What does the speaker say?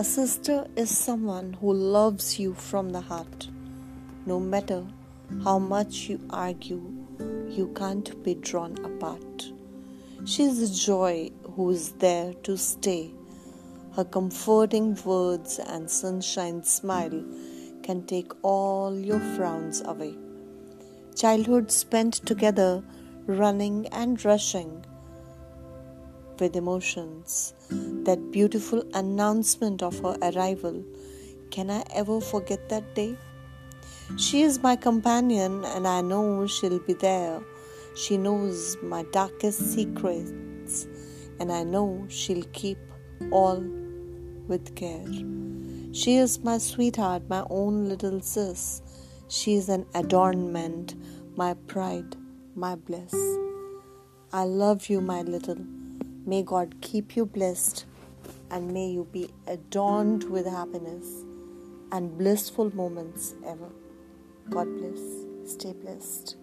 A sister is someone who loves you from the heart. No matter how much you argue, you can't be drawn apart. She is a joy who is there to stay. Her comforting words and sunshine smile can take all your frowns away. Childhood spent together, running and rushing with emotions. That beautiful announcement of her arrival. Can I ever forget that day? She is my companion and I know she'll be there. She knows my darkest secrets and I know she'll keep all with care. She is my sweetheart, my own little sis. She is an adornment, my pride, my bliss. I love you, my little. May God keep you blessed and may you be adorned with happiness and blissful moments ever. God bless. Stay blessed.